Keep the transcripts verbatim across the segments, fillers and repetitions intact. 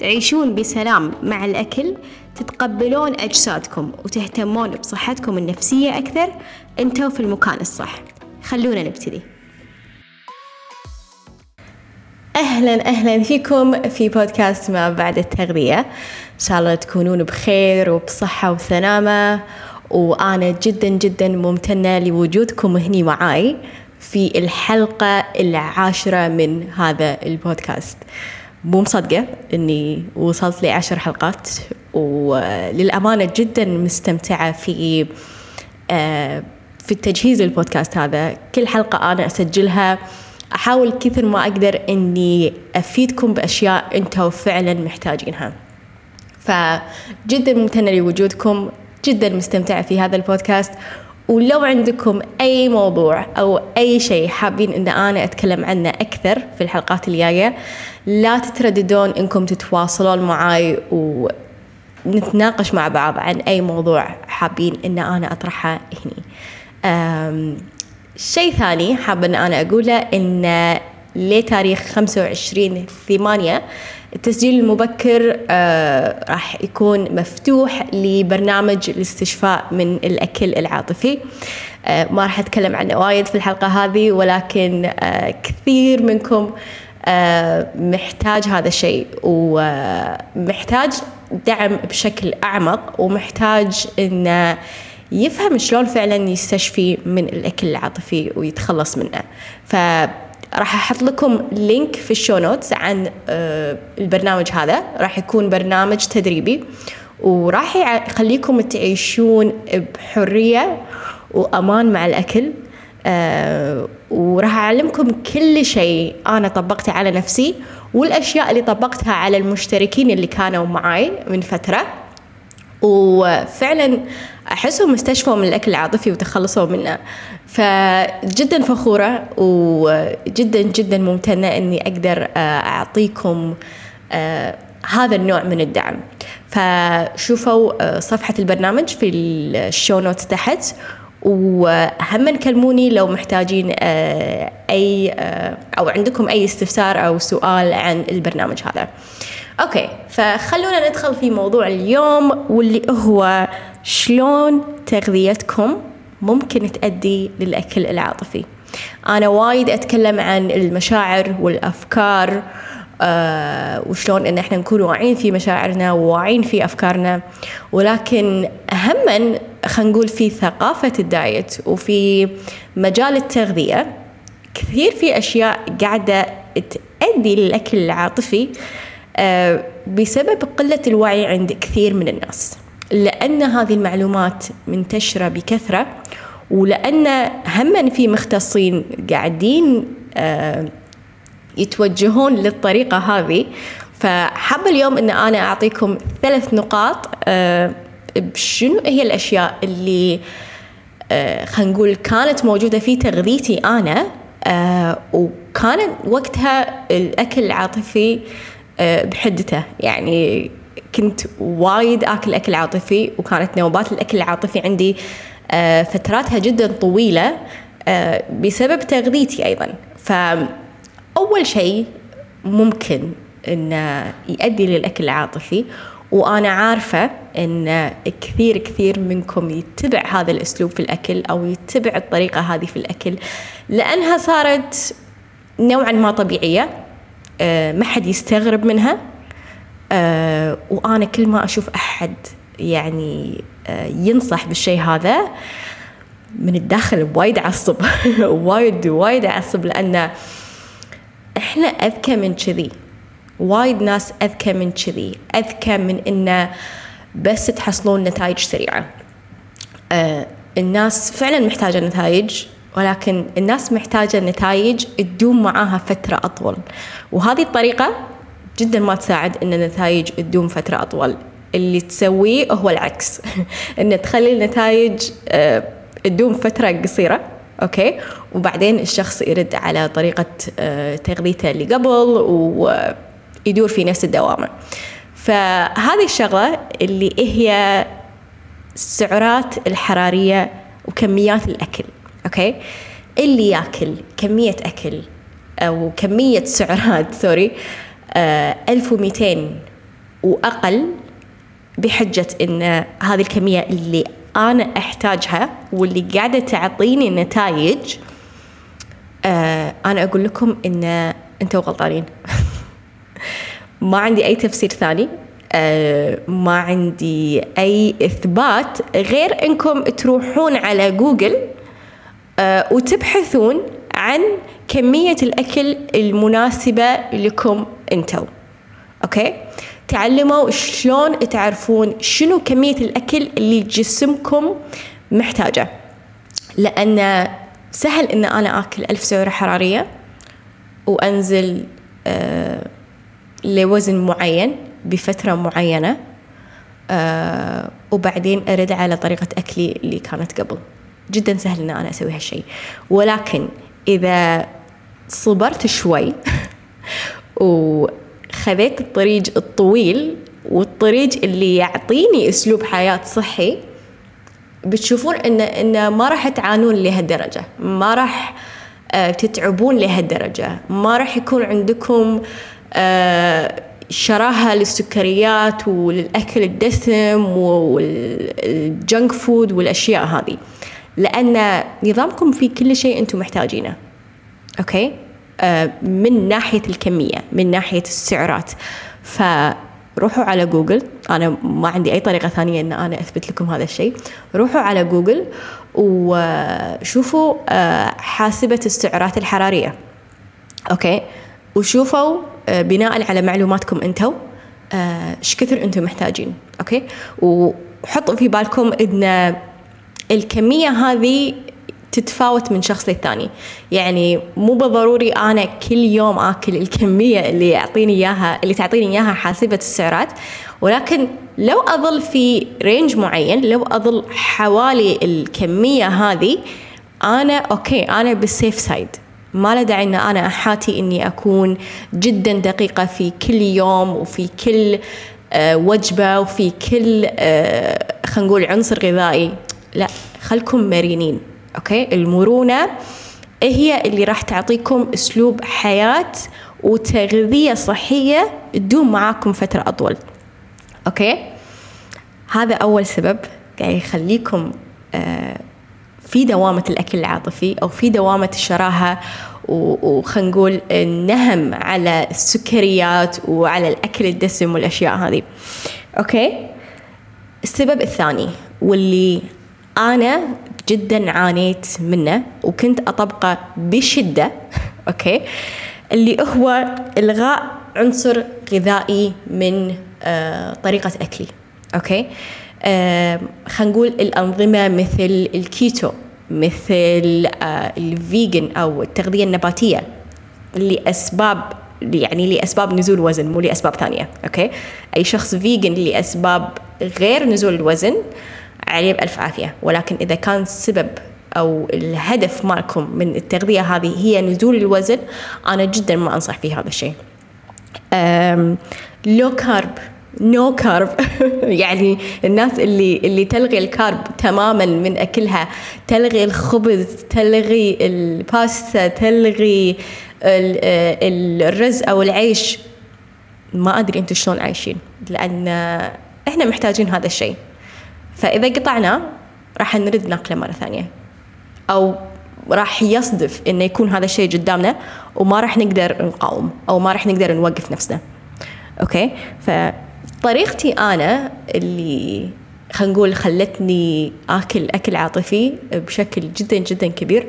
تعيشون بسلام مع الأكل، تتقبلون أجسادكم وتهتمون بصحتكم النفسية أكثر، أنتوا في المكان الصح. خلونا نبتدي. أهلا أهلا فيكم في بودكاست ما بعد التغذية، إن شاء الله تكونون بخير وبصحة وسلامة، وأنا جدا جدا ممتنة لوجودكم هني معاي في الحلقة العاشرة من هذا البودكاست. مو مصدقة أني وصلت لي عشر حلقات، وللأمانة جدا مستمتعة في في التجهيز للبودكاست هذا. كل حلقة أنا أسجلها أحاول كثر ما أقدر أني أفيدكم بأشياء أنتوا فعلا محتاجينها، فجدا ممتنة لوجودكم، جدا مستمتعة في هذا البودكاست. ولو عندكم أي موضوع أو أي شيء حابين أن أنا أتكلم عنه أكثر في الحلقات الجاية، لا تترددون أنكم تتواصلون معي ونتناقش مع بعض عن أي موضوع حابين أن أنا أطرحه هنا. شيء ثاني حابة أن أنا أقوله أن لتاريخ خمسة وعشرين ثمانية التسجيل المبكر آه راح يكون مفتوح لبرنامج الاستشفاء من الأكل العاطفي. آه ما راح أتكلم عنه وايد في الحلقة هذه، ولكن آه كثير منكم آه محتاج هذا الشيء، ومحتاج دعم بشكل أعمق، ومحتاج إنه يفهم شلون فعلا يستشفي من الأكل العاطفي ويتخلص منه. ف راح أحط لكم لينك في الشو نوتس عن البرنامج هذا. راح يكون برنامج تدريبي، وراح يخليكم تعيشون بحرية وأمان مع الأكل، وراح أعلمكم كل شيء أنا طبقته على نفسي والأشياء اللي طبقتها على المشتركين اللي كانوا معي من فترة، وفعلا أحسهم استشفوا من الأكل العاطفي وتخلصوا منه. فجدا فخورة وجدا جدا ممتنة أني أقدر أعطيكم هذا النوع من الدعم. فشوفوا صفحة البرنامج في الشو نوت تحت، وهم كلموني لو محتاجين أي أو عندكم أي استفسار أو سؤال عن البرنامج هذا. أوكي، فخلونا ندخل في موضوع اليوم، واللي هو شلون تغذيتكم ممكن تؤدي للأكل العاطفي. أنا وايد أتكلم عن المشاعر والأفكار، آه وشلون إن إحنا نكون واعين في مشاعرنا وواعين في أفكارنا، ولكن أهماً خلينا نقول في ثقافة الدايت وفي مجال التغذية كثير في أشياء قاعدة تؤدي للأكل العاطفي بسبب قلة الوعي عند كثير من الناس، لأن هذه المعلومات منتشرة بكثرة، ولأن هم في مختصين قاعدين يتوجهون للطريقة هذه. فحابة اليوم أن أنا أعطيكم ثلاث نقاط بشنو هي الأشياء اللي خلينا نقول كانت موجودة في تغذيتي أنا، وكان وقتها الأكل العاطفي بحدته، يعني كنت وايد أكل أكل عاطفي، وكانت نوبات الأكل العاطفي عندي فتراتها جدا طويلة بسبب تغذيتي أيضا. فأول شيء ممكن أن يؤدي للأكل العاطفي، وأنا عارفة أن كثير كثير منكم يتبع هذا الأسلوب في الأكل أو يتبع الطريقة هذه في الأكل، لأنها صارت نوعا ما طبيعية، ما حد يستغرب منها. أه وأنا كل ما أشوف أحد يعني أه ينصح بالشيء هذا من الداخل وايد عصب وايد وايد عصب، لأن إحنا أذكى من كذي، وايد ناس أذكى من كذي، أذكى من إنه بس تحصلون نتائج سريعة. أه الناس فعلا محتاجة نتائج، ولكن الناس محتاجة نتائج تدوم معاها فترة أطول، وهذه الطريقة جدا ما تساعد إن النتائج تدوم فترة أطول. اللي تسويه هو العكس إن تخلي النتائج تدوم فترة قصيرة أوكي، وبعدين الشخص يرد على طريقة تغذيته اللي قبل ويدور في نفس الدوامة. فهذه الشغلة اللي هي السعرات الحرارية وكميات الأكل أوكي، اللي يأكل كمية أكل أو كمية سعرات سوري ألف ومئتين وأقل بحجة إن هذه الكمية اللي أنا أحتاجها واللي قاعدة تعطيني نتائج، أنا أقول لكم إن أنتوا غلطانين. ما عندي أي تفسير ثاني، ما عندي أي إثبات غير إنكم تروحون على جوجل وتبحثون عن كمية الأكل المناسبة لكم أنتوا أوكي. تعلموا شلون تعرفون شنو كمية الأكل اللي جسمكم محتاجة، لأن سهل إن أنا أكل ألف سعرة حرارية وأنزل آه لوزن معين بفترة معينة آه وبعدين أرد على طريقة أكلي اللي كانت قبل. جدا سهل إن أنا أسوي هالشيء، ولكن إذا صبرت شوي و خذيت الطريق الطويل والطريق اللي يعطيني أسلوب حياة صحي، بتشوفون إن إن ما راح تعانون لهالدرجة، ما راح تتعبون لهالدرجة، ما راح يكون عندكم شراهة للسكريات والأكل الدسم والجنك فود والأشياء هذه، لأن نظامكم في كل شيء أنتم محتاجينه أوكي، من ناحية الكمية من ناحية السعرات. فروحوا على جوجل، أنا ما عندي أي طريقة ثانية أن أنا أثبت لكم هذا الشيء. روحوا على جوجل وشوفوا حاسبة السعرات الحرارية أوكي، وشوفوا بناء على معلوماتكم أنتوا إيش كثر أنتم محتاجين أوكي. وحطوا في بالكم إن الكمية هذه تتفاوت من شخص للثاني، يعني مو بالضروري أنا كل يوم أكل الكمية اللي يعطيني إياها اللي تعطيني إياها حاسبة السعرات، ولكن لو أظل في رينج معين، لو أظل حوالي الكمية هذه أنا أوكي، أنا بالسيف سايد. ما له داعي إن أنا أحاتي إني أكون جدا دقيقة في كل يوم وفي كل آه وجبة وفي كل آه خلينا نقول عنصر غذائي، لا خلكم مرنين أوكي. المرونة هي اللي راح تعطيكم أسلوب حياة وتغذية صحية تدوم معاكم فترة أطول أوكي. هذا أول سبب قاعد يخليكم في دوامة الأكل العاطفي أو في دوامة الشراهة وخلينا نقول النهم على السكريات وعلى الأكل الدسم والأشياء هذه أوكي. السبب الثاني واللي أنا جدا عانيت منه وكنت أطبقه بشدة أوكي، اللي هو إلغاء عنصر غذائي من آه طريقة أكلي أوكي. آه خلينا نقول الأنظمة مثل الكيتو، مثل آه الفيجن أو التغذية النباتية، لأسباب يعني لأسباب نزول وزن مو لأسباب ثانية أوكي. أي شخص فيجن لأسباب غير نزول الوزن عليه بألف عافية، ولكن إذا كان السبب أو الهدف مالكم من التغذية هذه هي نزول الوزن، أنا جدا ما أنصح في هذا الشيء. لو كارب نو كارب يعني الناس اللي اللي تلغي الكارب تماما من أكلها، تلغي الخبز، تلغي الباستا، تلغي الرز أو العيش، ما أدري أنتوا شلون عايشين، لأن إحنا محتاجين هذا الشيء. فإذا قطعنا راح نرد ناكله مرة ثانية، أو راح يصدف إنه يكون هذا الشيء قدامنا وما راح نقدر نقاوم أو ما راح نقدر نوقف نفسنا أوكي. فطريقتي أنا اللي خلينا نقول خلتني أكل أكل عاطفي بشكل جدا جدا كبير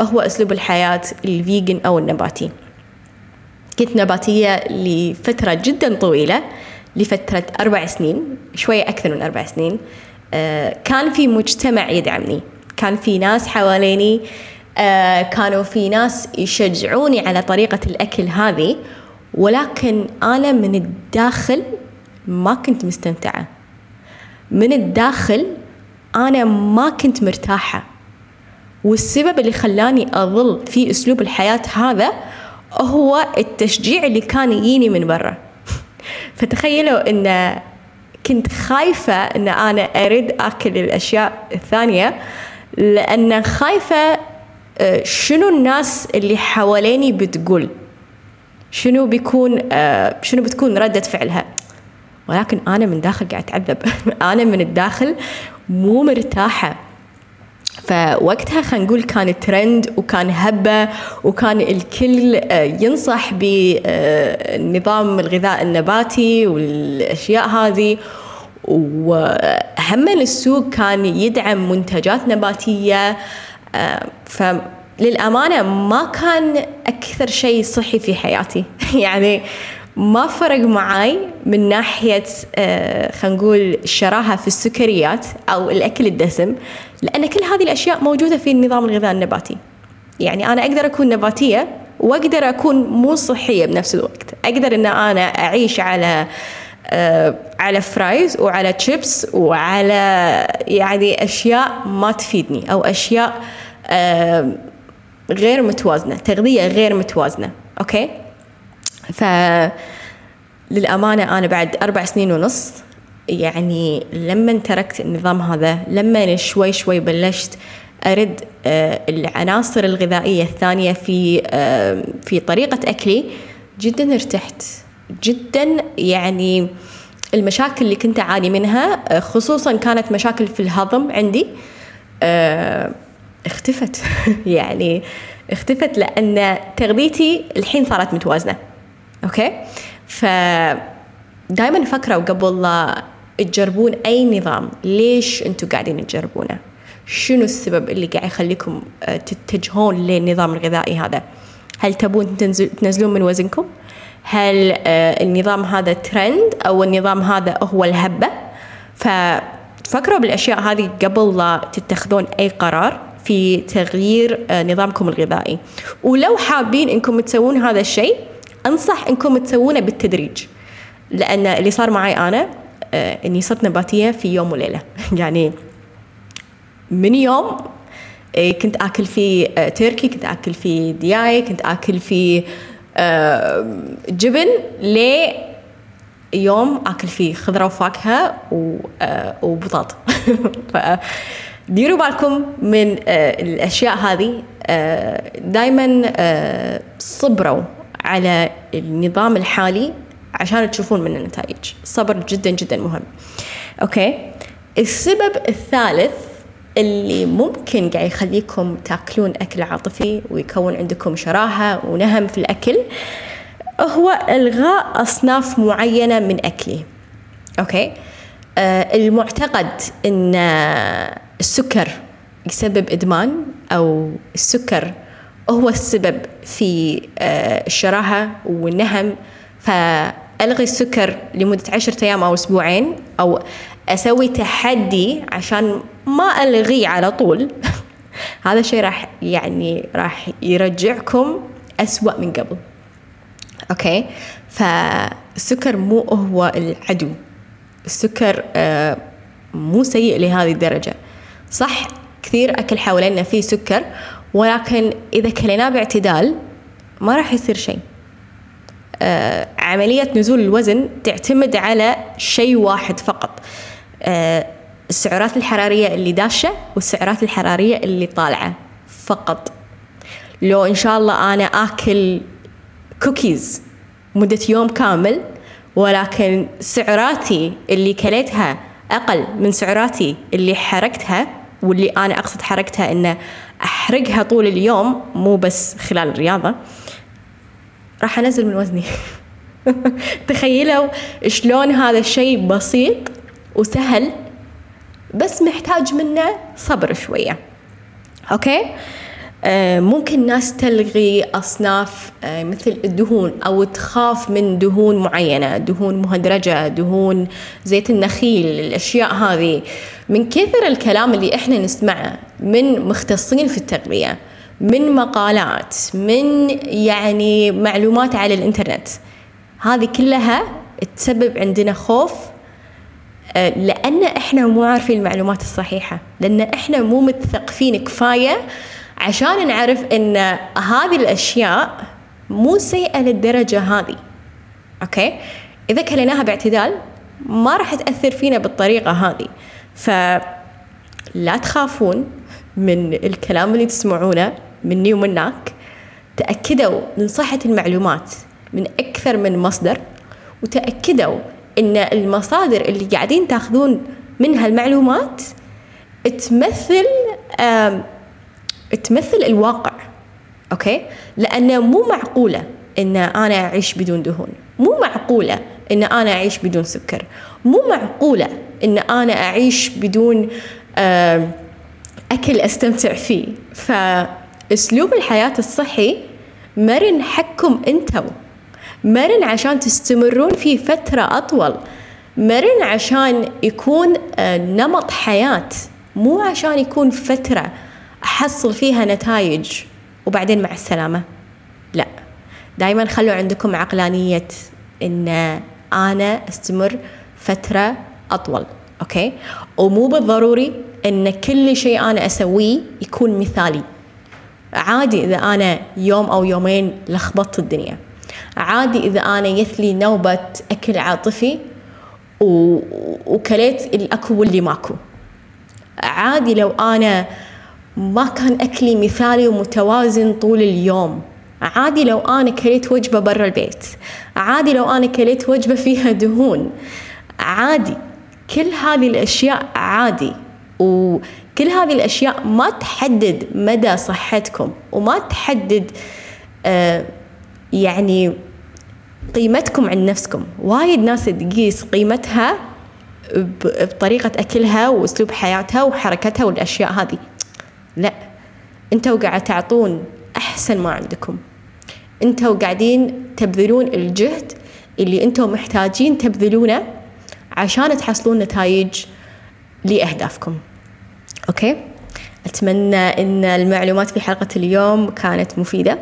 هو أسلوب الحياة الفيجن أو النباتي. كنت نباتية لفترة جدا طويلة، لفترة أربع سنين شوية أكثر من أربع سنين. آه كان في مجتمع يدعمني، كان في ناس حواليني، آه كانوا في ناس يشجعوني على طريقة الأكل هذه، ولكن أنا من الداخل ما كنت مستمتعة، من الداخل أنا ما كنت مرتاحة، والسبب اللي خلاني أظل في أسلوب الحياة هذا هو التشجيع اللي كان يجيني من برا. فتخيلوا أن كنت خايفة أن أنا أريد أكل الأشياء الثانية، لأن خايفة شنو الناس اللي حواليني بتقول، شنو بيكون شنو بتكون ردة فعلها. ولكن أنا من داخل قاعد أتعذب أنا من الداخل مو مرتاحة. فوقتها خلينا نقول كان ترند وكان هبة، وكان الكل ينصح بنظام الغذاء النباتي والأشياء هذه، وهم السوق كان يدعم منتجات نباتية. فللأمانة ما كان أكثر شيء صحي في حياتي يعني ما فرق معاي من ناحية خلينا نقول الشراهة في السكريات أو الأكل الدسم، لأن كل هذه الأشياء موجودة في نظام الغذاء النباتي. يعني أنا أقدر أكون نباتية وأقدر أكون مو صحية بنفس الوقت، أقدر أن أنا أعيش على على فرايز وعلى تشيبس وعلى يعني أشياء ما تفيدني، أو أشياء غير متوازنة، تغذية غير متوازنة. أوكي، فللأمانة أنا بعد أربع سنين ونص يعني لما تركت النظام هذا، لما شوي شوي بلشت أرد العناصر الغذائية الثانية في في طريقة أكلي، جدا ارتحت جدا. يعني المشاكل اللي كنت أعاني منها خصوصا كانت مشاكل في الهضم عندي اختفت يعني اختفت لأن تغذيتي الحين صارت متوازنة. أوكي، فدايما فكروا قبل لا تجربون أي نظام، ليش أنتوا قاعدين تجربونه؟ شنو السبب اللي قاعد يخليكم تتجهون للنظام الغذائي هذا؟ هل تبون تنزلون من وزنكم؟ هل النظام هذا ترند أو النظام هذا هو الهبة؟ ففكروا بالأشياء هذه قبل لا تتخذون أي قرار في تغيير نظامكم الغذائي. ولو حابين أنكم تسوون هذا الشيء، أنصح أنكم تسوونه بالتدريج، لأن اللي صار معي أنا أني صرت نباتية في يوم وليلة يعني من يوم كنت أكل في تركي، كنت أكل في دياي، كنت أكل في جبن، لي يوم أكل فيه خضرة وفاكهة وبطاطا فديروا بالكم من الأشياء هذه. دايما صبروا على النظام الحالي عشان تشوفون من النتائج، الصبر جدا جدا مهم. أوكي، السبب الثالث اللي ممكن قاعد يخليكم تاكلون أكل عاطفي ويكون عندكم شراهة ونهم في الأكل هو إلغاء أصناف معينة من أكلي. أوكي، آه المعتقد إن السكر يسبب إدمان، أو السكر هو السبب في آه الشراهة والنهم، فألغي السكر لمدة عشرة أيام أو أسبوعين، أو أسوي تحدي عشان ما ألغي على طول هذا الشيء راح يعني راح يرجعكم أسوأ من قبل. أوكي، فالسكر مو هو العدو، السكر آه مو سيء لهذه الدرجة. صح كثير أكل حوالينا فيه سكر، ولكن إذا كلنا باعتدال ما راح يصير شيء. آه عملية نزول الوزن تعتمد على شيء واحد فقط، آه السعرات الحرارية اللي داشة والسعرات الحرارية اللي طالعة فقط. لو إن شاء الله أنا أكل كوكيز مدة يوم كامل، ولكن سعراتي اللي كلتها أقل من سعراتي اللي حركتها، واللي أنا أقصد حركتها إن أحرقها طول اليوم مو بس خلال الرياضة، راح أنزل من وزني تخيلوا شلون هذا الشيء بسيط وسهل، بس محتاج منه صبر شوية. أوكي، آه ممكن ناس تلغي أصناف آه مثل الدهون، أو تخاف من دهون معينة، دهون مهدرجة، دهون زيت النخيل، الأشياء هذه من كثر الكلام اللي إحنا نسمعه من مختصين في التغذية، من مقالات، من يعني معلومات على الإنترنت، هذه كلها تسبب عندنا خوف لأن إحنا مو عارفين المعلومات الصحيحة، لأن إحنا مو متثقفين كفاية عشان نعرف إن هذه الأشياء مو سيئة للدرجة هذه. أوكي، إذا كلناها باعتدال ما راح تأثر فينا بالطريقة هذه. فلا تخافون من الكلام اللي تسمعونه مني ومنك، تأكدوا من صحة المعلومات من أكثر من مصدر، وتأكدوا إن المصادر اللي قاعدين تاخذون منها المعلومات تمثل تمثل الواقع. أوكي، لأنه مو معقولة إن أنا أعيش بدون دهون، مو معقولة إن أنا أعيش بدون سكر، مو معقولة إن أنا أعيش بدون أكل أستمتع فيه. فأسلوب الحياة الصحي مرن حقكم أنتم، مرن عشان تستمرون فيه فترة أطول، مرن عشان يكون نمط حياة، مو عشان يكون فترة أحصل فيها نتائج وبعدين مع السلامة. لا، دايما خلوا عندكم عقلانية إن أنا أستمر فترة أطول. أوكي، ومو بالضروري إن كل شيء أنا أسويه يكون مثالي. عادي إذا أنا يوم أو يومين لخبطت الدنيا، عادي إذا أنا يثلي نوبة أكل عاطفي و... وكليت الأكو واللي ماكو، عادي لو أنا ما كان أكلي مثالي ومتوازن طول اليوم، عادي لو أنا كليت وجبة برا البيت، عادي لو أنا كليت وجبة فيها دهون، عادي. كل هذه الأشياء عادي، وكل هذه الأشياء ما تحدد مدى صحتكم وما تحدد آه يعني قيمتكم عند نفسكم. وايد ناس تقيس قيمتها بطريقة أكلها وأسلوب حياتها وحركتها والأشياء هذه. لا، أنتوا قاعد تعطون أحسن ما عندكم، أنتوا قاعدين تبذلون الجهد اللي أنتوا محتاجين تبذلونه عشان تحصلون نتائج لأهدافكم. أوكي، أتمنى أن المعلومات في حلقة اليوم كانت مفيدة،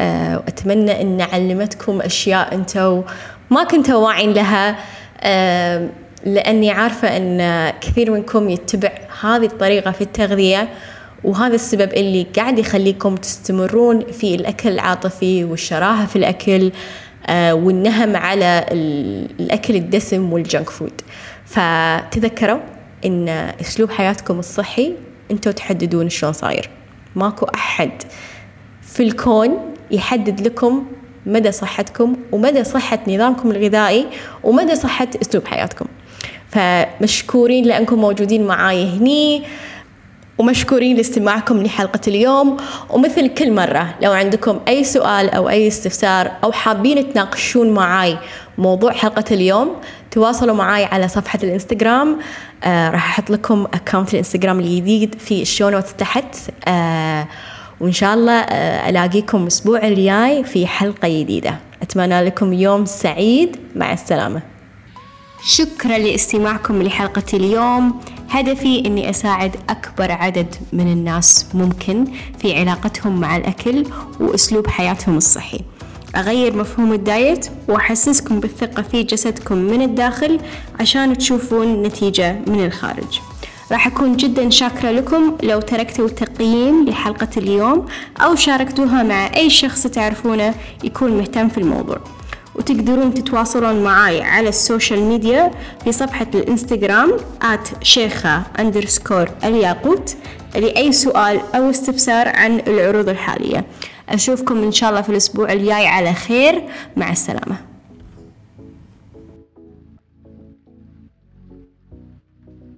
وأتمنى أن علمتكم أشياء أنتوا ما كنتوا واعين لها، لأني عارفة أن كثير منكم يتبع هذه الطريقة في التغذية، وهذا السبب اللي قاعد يخليكم تستمرون في الأكل العاطفي والشراهة في الأكل والنهم على الأكل الدسم والجنك فود. فتذكروا إن أسلوب حياتكم الصحي أنتوا تحددون شلون صاير، ماكو أحد في الكون يحدد لكم مدى صحتكم ومدى صحة نظامكم الغذائي ومدى صحة أسلوب حياتكم. فمشكورين لأنكم موجودين معاي هني، ومشكورين لاستماعكم لحلقة اليوم. ومثل كل مرة، لو عندكم أي سؤال أو أي استفسار أو حابين تناقشون معاي موضوع حلقة اليوم، تواصلوا معاي على صفحة الإنستغرام. آه راح أحط لكم أكاونت الإنستغرام الجديد في الشونوتس تحت. آه وإن شاء الله آه ألاقيكم أسبوع الجاي في حلقة جديدة. أتمنى لكم يوم سعيد، مع السلامة. شكرا لاستماعكم لحلقة اليوم. هدفي أني أساعد أكبر عدد من الناس ممكن في علاقتهم مع الأكل وأسلوب حياتهم الصحي، أغير مفهوم الدايت وأحسسكم بالثقة في جسدكم من الداخل عشان تشوفون نتيجة من الخارج. راح أكون جدا شاكرة لكم لو تركتوا تقييم لحلقة اليوم أو شاركتوها مع أي شخص تعرفونه يكون مهتم في الموضوع. وتقدرون تتواصلون معي على السوشيال ميديا في صفحة الإنستغرام آت شيخة أندرسكور الياقوت لأي سؤال أو استفسار عن العروض الحالية. أشوفكم إن شاء الله في الأسبوع الجاي على خير، مع السلامة.